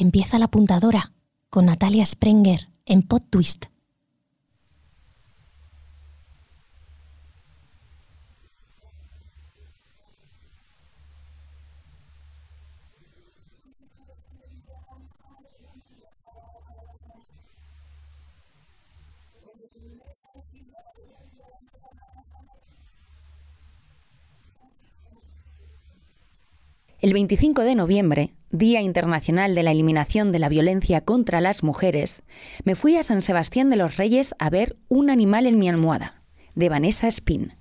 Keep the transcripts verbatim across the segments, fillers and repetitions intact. que empieza La Apuntadora, con Natalia Sprenger, en Pod Twist. El veinticinco de noviembre, Día Internacional de la Eliminación de la Violencia contra las Mujeres, me fui a San Sebastián de los Reyes a ver Un animal en mi almohada, de Vanessa Espín.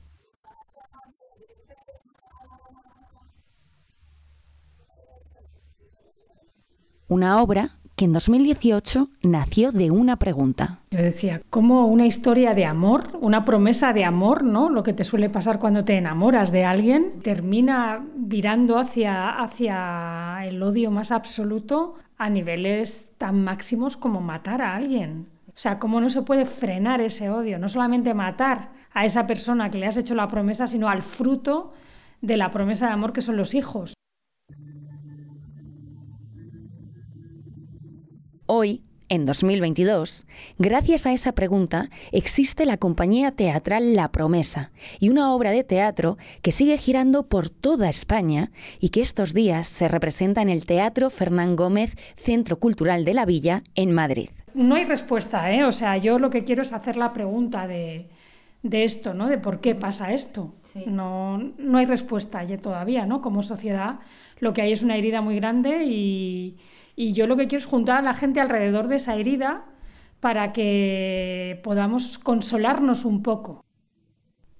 Una obra que en dos mil dieciocho nació de una pregunta. Yo decía, ¿cómo una historia de amor, una promesa de amor, ¿no? Lo que te suele pasar cuando te enamoras de alguien, termina virando hacia, hacia el odio más absoluto a niveles tan máximos como matar a alguien? O sea, ¿cómo no se puede frenar ese odio? No solamente matar a esa persona que le has hecho la promesa, sino al fruto de la promesa de amor que son los hijos. Hoy, en dos mil veintidós, gracias a esa pregunta, existe la compañía teatral La Promesa y una obra de teatro que sigue girando por toda España y que estos días se representa en el Teatro Fernán Gómez Centro Cultural de la Villa, en Madrid. No hay respuesta, ¿eh? O sea, yo lo que quiero es hacer la pregunta de, de esto, ¿no? De por qué pasa esto. Sí. No, no hay respuesta todavía, ¿no? Como sociedad, lo que hay es una herida muy grande y... Y yo lo que quiero es juntar a la gente alrededor de esa herida para que podamos consolarnos un poco.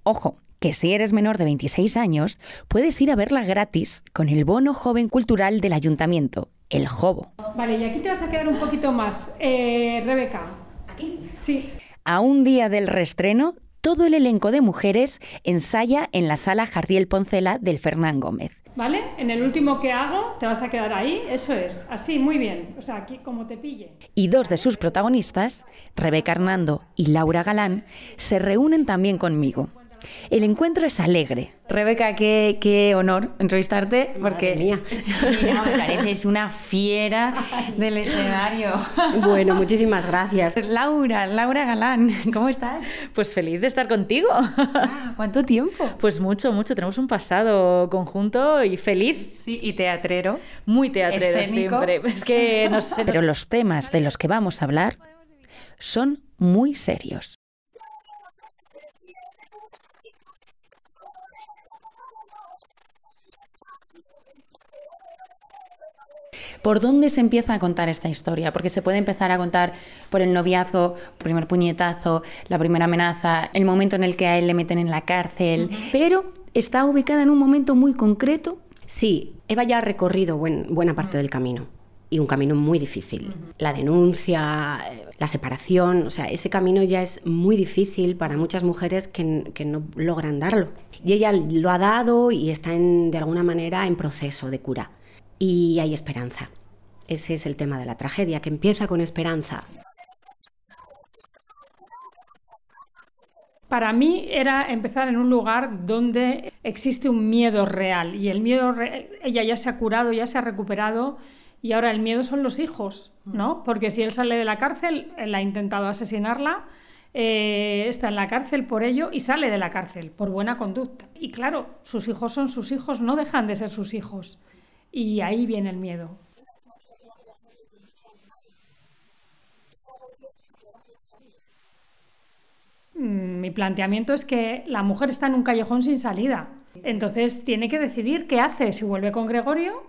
Ojo, que si eres menor de veintiséis años, puedes ir a verla gratis con el bono joven cultural del ayuntamiento, el JOBO. Vale, y aquí te vas a quedar un poquito más. Eh, Rebeca. ¿Aquí? Sí. A un día del reestreno, todo el elenco de mujeres ensaya en la Sala Jardiel Poncela del Fernán Gómez. ¿Vale? En el último que hago te vas a quedar ahí, eso es, así, muy bien, o sea, aquí como te pille. Y dos de sus protagonistas, Rebeca Hernando y Laura Galán, se reúnen también conmigo. El encuentro es alegre. Rebeca, qué, qué honor entrevistarte, porque mía. Mira, me pareces una fiera del escenario. Bueno, muchísimas gracias. Laura, Laura Galán, ¿cómo estás? Pues feliz de estar contigo. Ah, ¿cuánto tiempo? Pues mucho, mucho. Tenemos un pasado conjunto y feliz. Sí, y teatrero. Muy teatrero escénico. Siempre. Es que no sé. Pero los temas de los que vamos a hablar son muy serios. ¿Por dónde se empieza a contar esta historia? Porque se puede empezar a contar por el noviazgo, primer puñetazo, la primera amenaza, el momento en el que a él le meten en la cárcel, pero está ubicada en un momento muy concreto. Sí, Eva ya ha recorrido buen, buena parte del camino, y un camino muy difícil. La denuncia, la separación, o sea, ese camino ya es muy difícil para muchas mujeres que, que no logran darlo. Y ella lo ha dado y está en, de alguna manera en proceso de cura. Y hay esperanza. Ese es el tema de la tragedia, que empieza con esperanza. Para mí era empezar en un lugar donde existe un miedo real. Y el miedo, re- ella ya se ha curado, ya se ha recuperado, y ahora el miedo son los hijos, ¿no? Porque si él sale de la cárcel, él ha intentado asesinarla, eh, está en la cárcel por ello y sale de la cárcel por buena conducta. Y claro, sus hijos son sus hijos, no dejan de ser sus hijos. Y ahí viene el miedo. Mi planteamiento es que la mujer está en un callejón sin salida. Entonces tiene que decidir qué hace, si vuelve con Gregorio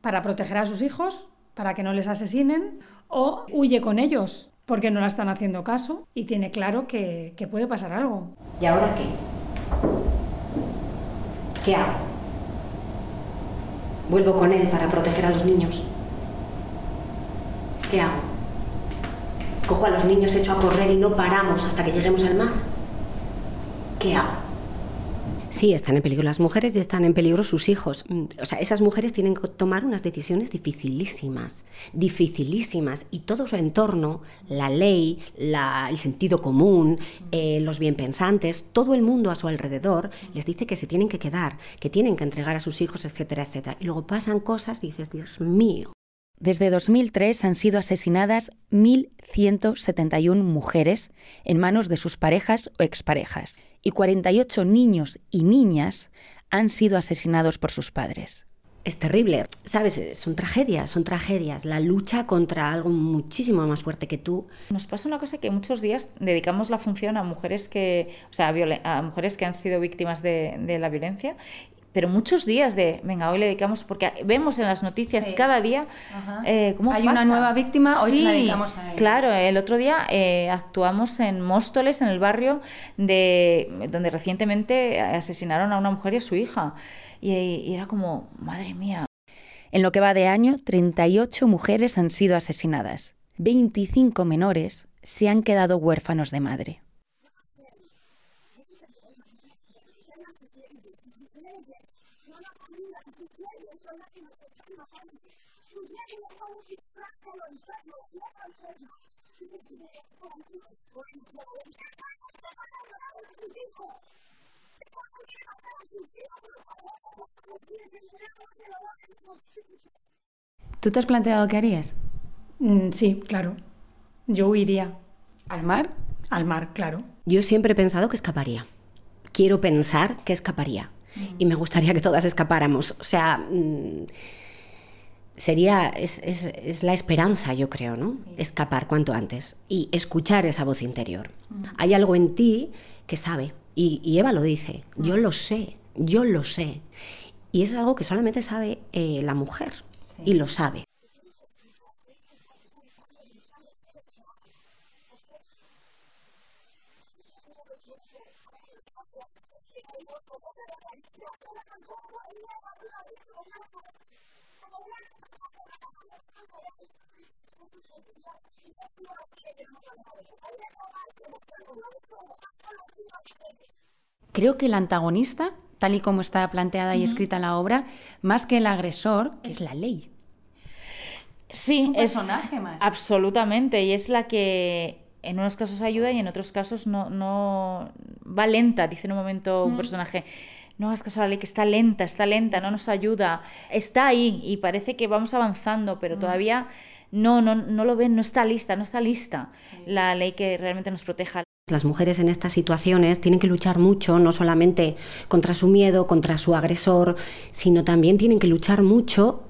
para proteger a sus hijos, para que no les asesinen, o huye con ellos porque no la están haciendo caso y tiene claro que, que puede pasar algo. ¿Y ahora qué? ¿Qué hago? Vuelvo con él para proteger a los niños. ¿Qué hago? Cojo a los niños, echo a correr y no paramos hasta que lleguemos al mar. ¿Qué hago? Sí, están en peligro las mujeres y están en peligro sus hijos. O sea, esas mujeres tienen que tomar unas decisiones dificilísimas, dificilísimas. Y todo su entorno, la ley, la, el sentido común, eh, los bienpensantes, todo el mundo a su alrededor les dice que se tienen que quedar, que tienen que entregar a sus hijos, etcétera, etcétera. Y luego pasan cosas y dices, Dios mío. Desde dos mil tres han sido asesinadas mil ciento setenta y una mujeres en manos de sus parejas o exparejas y cuarenta y ocho niños y niñas han sido asesinados por sus padres. Es terrible, ¿sabes? Son tragedias, son tragedias. La lucha contra algo muchísimo más fuerte que tú. Nos pasa una cosa que muchos días dedicamos la función a mujeres que, o sea, a, violen- a mujeres que han sido víctimas de, de la violencia. Pero muchos días de, venga, hoy le dedicamos, porque vemos en las noticias sí. cada día eh, cómo Hay pasa? una nueva víctima, hoy sí, se la dedicamos a ella. Claro, el otro día eh, actuamos en Móstoles, en el barrio de donde recientemente asesinaron a una mujer y a su hija. Y, y era como, madre mía. En lo que va de año, treinta y ocho mujeres han sido asesinadas. veinticinco menores se han quedado huérfanos de madre. ¿Tú te has planteado qué harías? Mm, sí, claro. Yo huiría. ¿Al mar? Al mar, claro. Yo siempre he pensado que escaparía. Quiero pensar que escaparía. Mm. Y me gustaría que todas escapáramos. O sea, mm, sería... Es, es, es la esperanza, yo creo, ¿no? Sí. Escapar cuanto antes y escuchar esa voz interior. Mm. Hay algo en ti que sabe. Y, y Eva lo dice. Mm. Yo lo sé. Yo lo sé. Y es algo que solamente sabe eh, la mujer. Sí. Y lo sabe. Creo que el antagonista, tal y como está planteada y escrita la obra, más que el agresor, es la ley. Sí, es un personaje es, más. Absolutamente, y es la que en unos casos ayuda y en otros casos no, no va lenta, dice en un momento un mm. personaje. No hagas caso a la ley, que está lenta, está lenta, no nos ayuda. Está ahí y parece que vamos avanzando, pero mm. todavía no, no, no lo ven, no está lista, no está lista sí. la ley que realmente nos proteja. Las mujeres en estas situaciones tienen que luchar mucho, no solamente contra su miedo, contra su agresor, sino también tienen que luchar mucho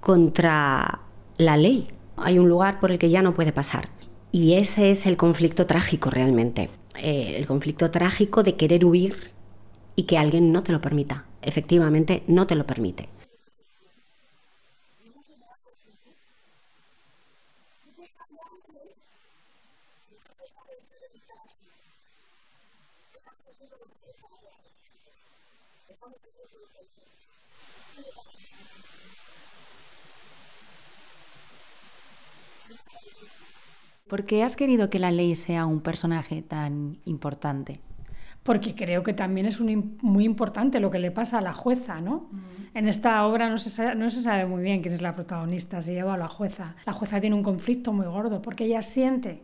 contra la ley. Hay un lugar por el que ya no puede pasar. Y ese es el conflicto trágico realmente. Eh, el conflicto trágico de querer huir y que alguien no te lo permita. Efectivamente, no te lo permite. ¿Por qué has querido que la ley sea un personaje tan importante? Porque creo que también es un, muy importante lo que le pasa a la jueza, ¿no? Uh-huh. En esta obra no se, no se sabe muy bien quién es la protagonista, se lleva a la jueza. La jueza tiene un conflicto muy gordo porque ella siente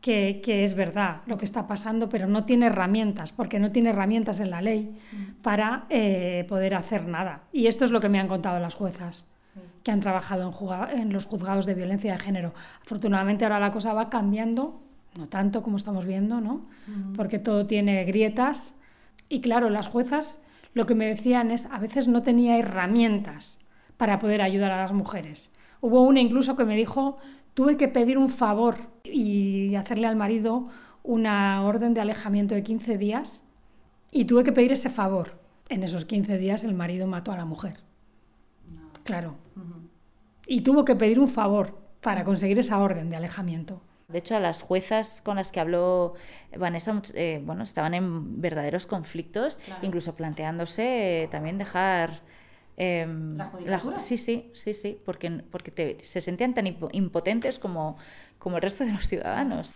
que, que es verdad lo que está pasando, pero no tiene herramientas, porque no tiene herramientas en la ley uh-huh. para eh, poder hacer nada. Y esto es lo que me han contado las juezas. Sí. Que han trabajado en, juzga- en los juzgados de violencia de género. Afortunadamente ahora la cosa va cambiando, no tanto como estamos viendo, ¿no? Uh-huh. Porque todo tiene grietas. Y claro, las juezas lo que me decían es, a veces no tenía herramientas para poder ayudar a las mujeres. Hubo una incluso que me dijo, tuve que pedir un favor y hacerle al marido una orden de alejamiento de quince días y tuve que pedir ese favor. En esos quince días el marido mató a la mujer. Claro. Uh-huh. Y tuvo que pedir un favor para conseguir esa orden de alejamiento. De hecho, a las juezas con las que habló Vanessa, eh, bueno, estaban en verdaderos conflictos, claro. Incluso planteándose eh, también dejar... Eh, ¿La judicatura? La, sí, sí, sí, sí, porque, porque te, se sentían tan impotentes como, como el resto de los ciudadanos.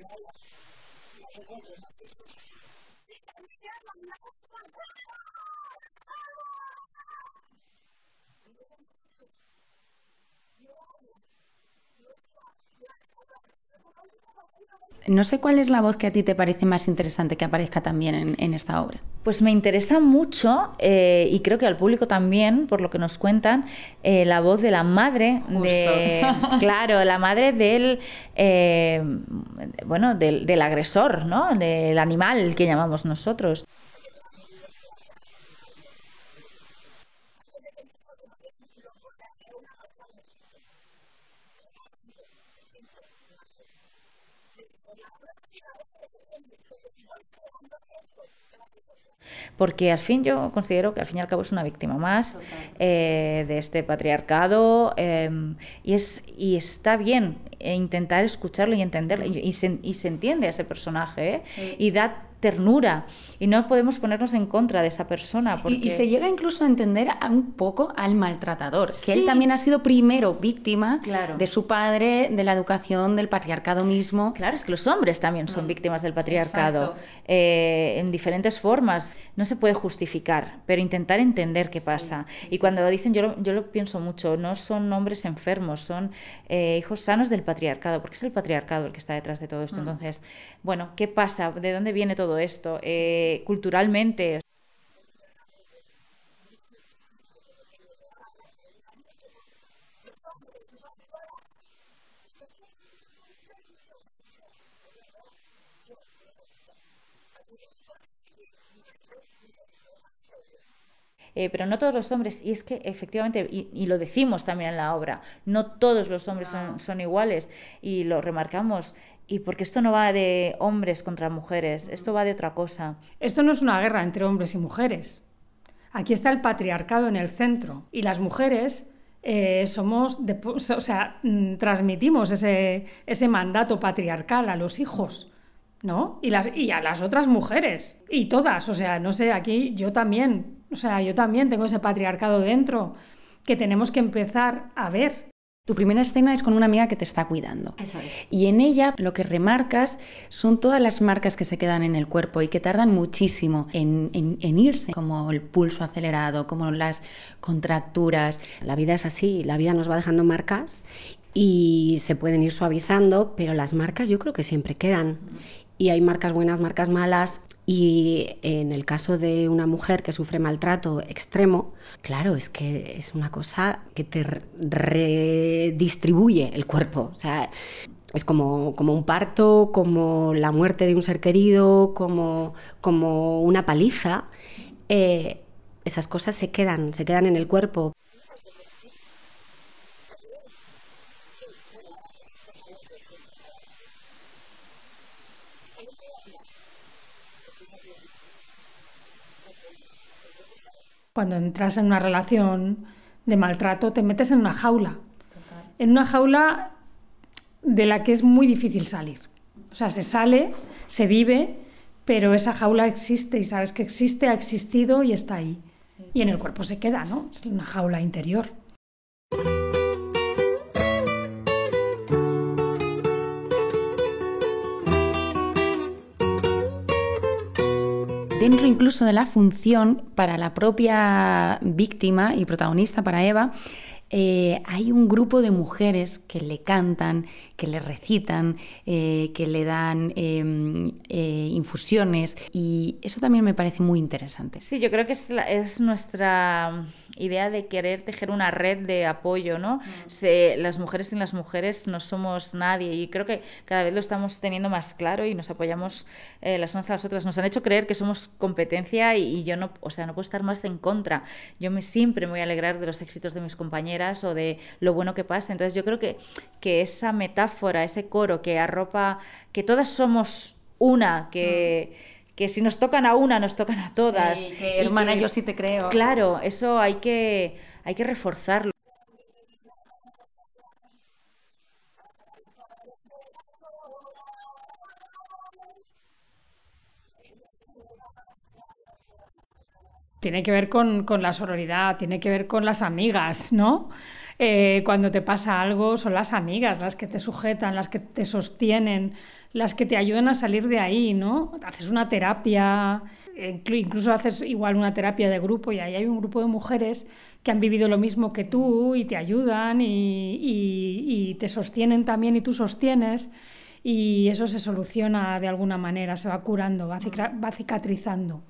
Goya, la de Goya, no sé si. ¡Y también la de No sé cuál es la voz que a ti te parece más interesante que aparezca también en, en esta obra. Pues me interesa mucho, eh, y creo que al público también, por lo que nos cuentan, eh, la voz de la madre. Justo. De, claro, la madre del, eh, bueno, del, del agresor, ¿no? Del animal que llamamos nosotros. Porque al fin yo considero que al fin y al cabo es una víctima más eh, de este patriarcado eh, y, es, y está bien intentar escucharlo y entenderlo y, y, se, y se entiende a ese personaje, ¿eh? Sí. Y da ternura y no podemos ponernos en contra de esa persona porque... y, y se llega incluso a entender a un poco al maltratador, sí, que él también ha sido primero víctima, claro, de su padre, de la educación, del patriarcado mismo. Claro, es que los hombres también son víctimas del patriarcado eh, en diferentes formas. No se puede justificar, pero intentar entender qué pasa. Sí, sí, sí. Y cuando dicen, yo lo, yo lo pienso mucho, no son hombres enfermos, son eh, hijos sanos del patriarcado, porque es el patriarcado el que está detrás de todo esto. Mm. Entonces, bueno, ¿qué pasa? ¿De dónde viene todo esto eh, culturalmente? Eh, pero no todos los hombres, y es que efectivamente, y, y lo decimos también en la obra, no todos los hombres son, son iguales, y lo remarcamos. Y porque esto no va de hombres contra mujeres, esto va de otra cosa. Esto no es una guerra entre hombres y mujeres. Aquí está el patriarcado en el centro. Y las mujeres eh, somos, de, o sea, transmitimos ese, ese mandato patriarcal a los hijos, ¿no? Y, las, y a las otras mujeres. Y todas, o sea, no sé, aquí yo también, o sea, yo también tengo ese patriarcado dentro que tenemos que empezar a ver. Tu primera escena es con una amiga que te está cuidando. Eso es. Y en ella lo que remarcas son todas las marcas que se quedan en el cuerpo y que tardan muchísimo en, en, en irse, como el pulso acelerado, como las contracturas. La vida es así, la vida nos va dejando marcas y se pueden ir suavizando, pero las marcas yo creo que siempre quedan. Y hay marcas buenas, marcas malas. Y en el caso de una mujer que sufre maltrato extremo, claro, es que es una cosa que te redistribuye el cuerpo. O sea, es como, como un parto, como la muerte de un ser querido, como, como una paliza. Eh, esas cosas se quedan, se quedan en el cuerpo. Cuando entras en una relación de maltrato, te metes en una jaula. Total. En una jaula de la que es muy difícil salir. O sea, se sale, se vive, pero esa jaula existe y sabes que existe, ha existido y está ahí. Sí. Y en el cuerpo se queda, ¿no? Es una jaula interior. Dentro incluso de la función, para la propia víctima y protagonista, para Eva, eh, hay un grupo de mujeres que le cantan, que le recitan, eh, que le dan eh, eh, infusiones, y eso también me parece muy interesante. Sí, yo creo que es, la, es nuestra idea de querer tejer una red de apoyo, ¿no? Mm. Se, las mujeres sin las mujeres no somos nadie, y creo que cada vez lo estamos teniendo más claro y nos apoyamos eh, las unas a las otras. Nos han hecho creer que somos competencia y, y yo no, o sea, no puedo estar más en contra. Yo me siempre me voy a alegrar de los éxitos de mis compañeras o de lo bueno que pasa. Entonces yo creo que, que esa metáfora, ese coro que arropa, que todas somos una, que... Mm. Que si nos tocan a una, nos tocan a todas. Sí, que, hermana, que, yo sí te creo. Claro, eso hay que, hay que reforzarlo. Tiene que ver con, con la sororidad, tiene que ver con las amigas, ¿no? eh, cuando te pasa algo son las amigas las que te sujetan, las que te sostienen, las que te ayudan a salir de ahí, ¿no? Haces una terapia, incluso haces igual una terapia de grupo y ahí hay un grupo de mujeres que han vivido lo mismo que tú y te ayudan y, y, y te sostienen también y tú sostienes. Y eso se soluciona de alguna manera, se va curando, va, cicra- va cicatrizando.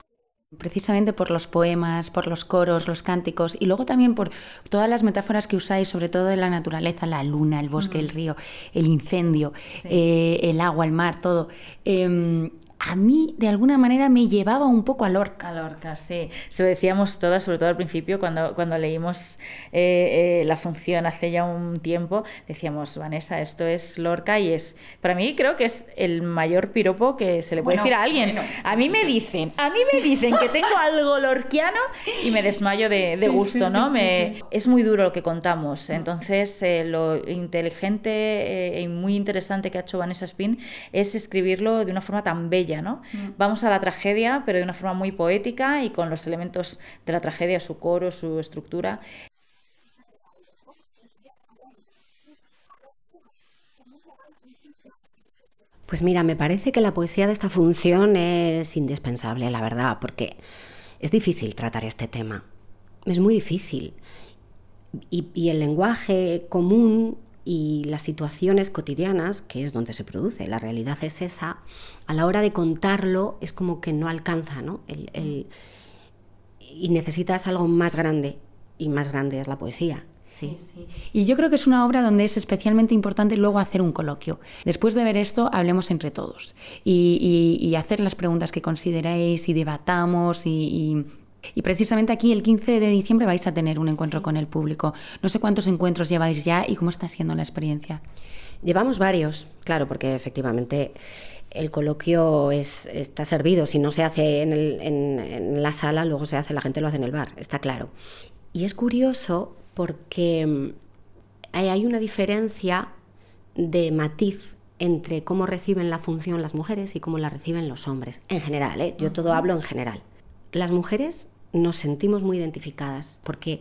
Precisamente por los poemas, por los coros, los cánticos y luego también por todas las metáforas que usáis, sobre todo de la naturaleza, la luna, el bosque, uh-huh. el río, el incendio, sí. eh, el agua, el mar, todo. Eh, a mí, de alguna manera, me llevaba un poco a Lorca. A Lorca, sí. Se lo decíamos todas, sobre todo al principio, cuando, cuando leímos eh, eh, la función hace ya un tiempo, decíamos, Vanessa, esto es Lorca y es... Para mí creo que es el mayor piropo que se le puede bueno, decir a alguien. Bueno. A mí me dicen, a mí me dicen que tengo algo lorquiano y me desmayo de, de gusto, sí, sí, ¿no? Sí, me, sí. Es muy duro lo que contamos. Entonces, eh, lo inteligente eh, y muy interesante que ha hecho Vanessa Espín es escribirlo de una forma tan bella, ¿no? Mm. Vamos a la tragedia, pero de una forma muy poética y con los elementos de la tragedia, su coro, su estructura. Pues mira, me parece que la poesía de esta función es indispensable, la verdad, porque es difícil tratar este tema. Es muy difícil. Y, y el lenguaje común y las situaciones cotidianas, que es donde se produce, la realidad es esa, a la hora de contarlo es como que no alcanza, ¿no? El, el, y necesitas algo más grande, y más grande es la poesía. Sí. Sí, sí. Y yo creo que es una obra donde es especialmente importante luego hacer un coloquio. Después de ver esto, hablemos entre todos, y, y, y hacer las preguntas que consideréis, y debatamos, y... y Y precisamente aquí el quince de diciembre vais a tener un encuentro sí. con el público. No sé cuántos encuentros lleváis ya y cómo está siendo la experiencia. Llevamos varios, claro, porque efectivamente el coloquio es, está servido. Si no se hace en, el, en, en la sala, luego se hace, la gente lo hace en el bar, está claro. Y es curioso porque hay una diferencia de matiz entre cómo reciben la función las mujeres y cómo la reciben los hombres. En general, ¿eh? Yo uh-huh. todo hablo en general. Las mujeres nos sentimos muy identificadas porque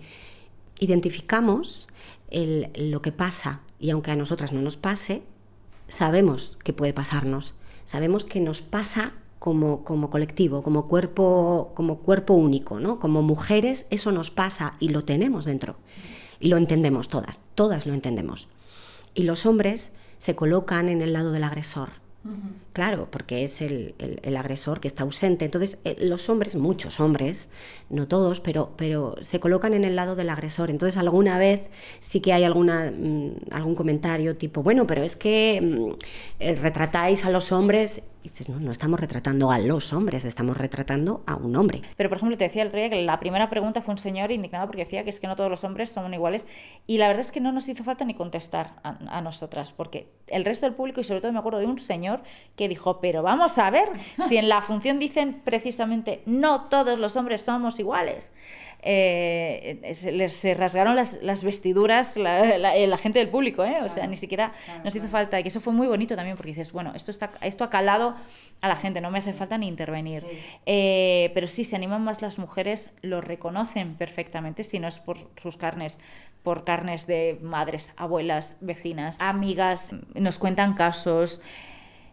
identificamos el, lo que pasa y aunque a nosotras no nos pase, sabemos que puede pasarnos, sabemos que nos pasa como, como colectivo, como cuerpo, como cuerpo único, ¿no? Como mujeres eso nos pasa y lo tenemos dentro, lo entendemos todas, todas lo entendemos. Y los hombres se colocan en el lado del agresor. Claro, porque es el, el, el agresor que está ausente. Entonces, los hombres, muchos hombres, no todos, pero, pero se colocan en el lado del agresor. Entonces, alguna vez sí que hay alguna, algún comentario tipo, bueno, pero es que eh, retratáis a los hombres. Y dices, no, no estamos retratando a los hombres, estamos retratando a un hombre. Pero, por ejemplo, te decía el otro día que la primera pregunta fue un señor indignado porque decía que es que no todos los hombres son iguales. Y la verdad es que no nos hizo falta ni contestar a, a nosotras, porque el resto del público, y sobre todo me acuerdo de un señor que dijo, pero vamos a ver, si en la función dicen precisamente no todos los hombres somos iguales. Eh, se, les, se rasgaron las, las vestiduras la, la, la gente del público, ¿eh? Claro, o sea, ni siquiera claro, nos hizo claro. falta. Y que eso fue muy bonito también porque dices, bueno, esto, está, esto ha calado a la gente, no me hace falta ni intervenir. Sí. Eh, pero sí, se animan más las mujeres, lo reconocen perfectamente, si no es por sus carnes, por carnes de madres, abuelas, vecinas, amigas, nos cuentan casos,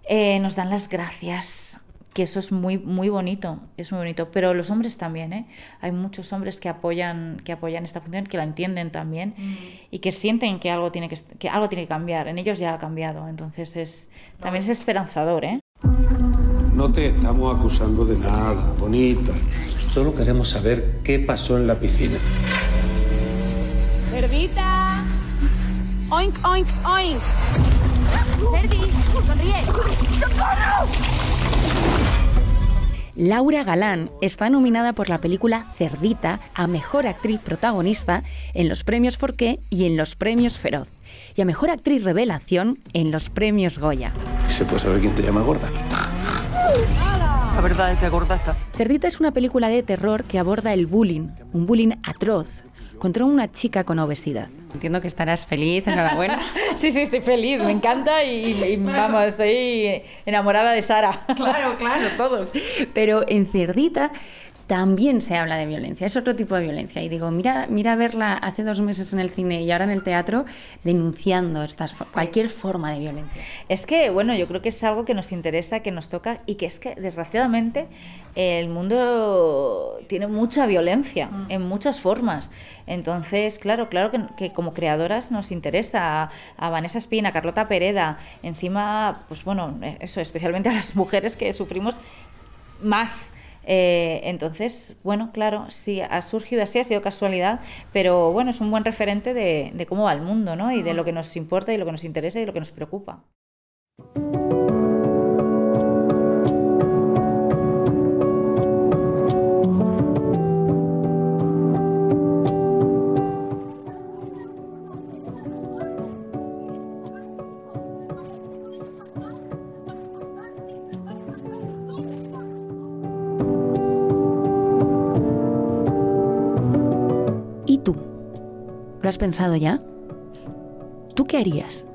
eh, nos dan las gracias. Que eso es muy, muy bonito, es muy bonito. Pero los hombres también, ¿eh? Hay muchos hombres que apoyan, que apoyan esta función, que la entienden también mm. y que sienten que algo tiene que, que algo tiene que cambiar. En ellos ya ha cambiado, entonces es también es esperanzador, ¿eh? No te estamos acusando de nada, bonita. Solo queremos saber qué pasó en la piscina. Cerdita. Oink, oink, oink. Cerdi, sonríe. ¡Socorro! Laura Galán está nominada por la película Cerdita a Mejor Actriz Protagonista en los Premios Forqué y en los Premios Feroz, y a Mejor Actriz Revelación en los Premios Goya. ¿Se puede saber quién te llama gorda? La verdad es que gorda está. Cerdita es una película de terror que aborda el bullying, un bullying atroz, contra una chica con obesidad. Entiendo que estarás feliz, enhorabuena. Sí, sí, estoy feliz, me encanta y, y bueno. Vamos, estoy enamorada de Sara. Claro, claro, todos. Pero en Cerdita también se habla de violencia, es otro tipo de violencia. Y digo, mira, mira verla hace dos meses en el cine y ahora en el teatro denunciando estas sí. cualquier forma de violencia. Es que, bueno, yo creo que es algo que nos interesa, que nos toca y que es que, desgraciadamente, el mundo tiene mucha violencia mm. en muchas formas. Entonces, claro, claro que, que como creadoras nos interesa a, a Vanessa Espín, a Carlota Pereda, encima, pues bueno, eso, especialmente a las mujeres que sufrimos más. Eh, entonces, bueno, claro, sí, ha surgido así, ha sido casualidad, pero bueno, es un buen referente de, de cómo va el mundo, ¿no? Y de lo que nos importa y lo que nos interesa y lo que nos preocupa. ¿Lo has pensado ya? ¿Tú qué harías?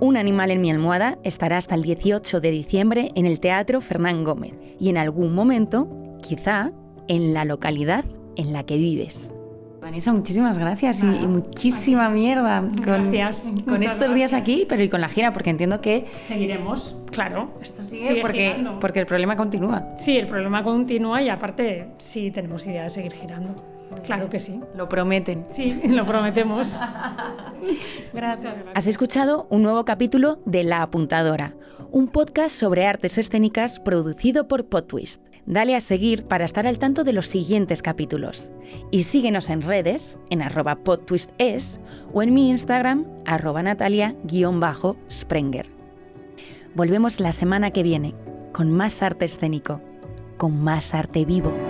Un animal en mi almohada estará hasta el dieciocho de diciembre en el Teatro Fernán Gómez y en algún momento, quizá, en la localidad en la que vives. Vanessa, muchísimas gracias ah, y, y muchísima vale. mierda con, gracias, con estos gracias. días aquí, pero y con la gira, porque entiendo que... Seguiremos, claro. Esto sigue, sigue porque, porque el problema continúa. Sí, el problema continúa y aparte sí tenemos idea de seguir girando. Muy claro bien. Que sí. Lo prometen. Sí, lo prometemos. Gracias. Has escuchado un nuevo capítulo de La Apuntadora, un podcast sobre artes escénicas producido por Pod Twist. Dale a seguir para estar al tanto de los siguientes capítulos. Y síguenos en redes, en arroba podtwistes o en mi Instagram, arroba natalia_sprenger. Volvemos la semana que viene, con más arte escénico, con más arte vivo.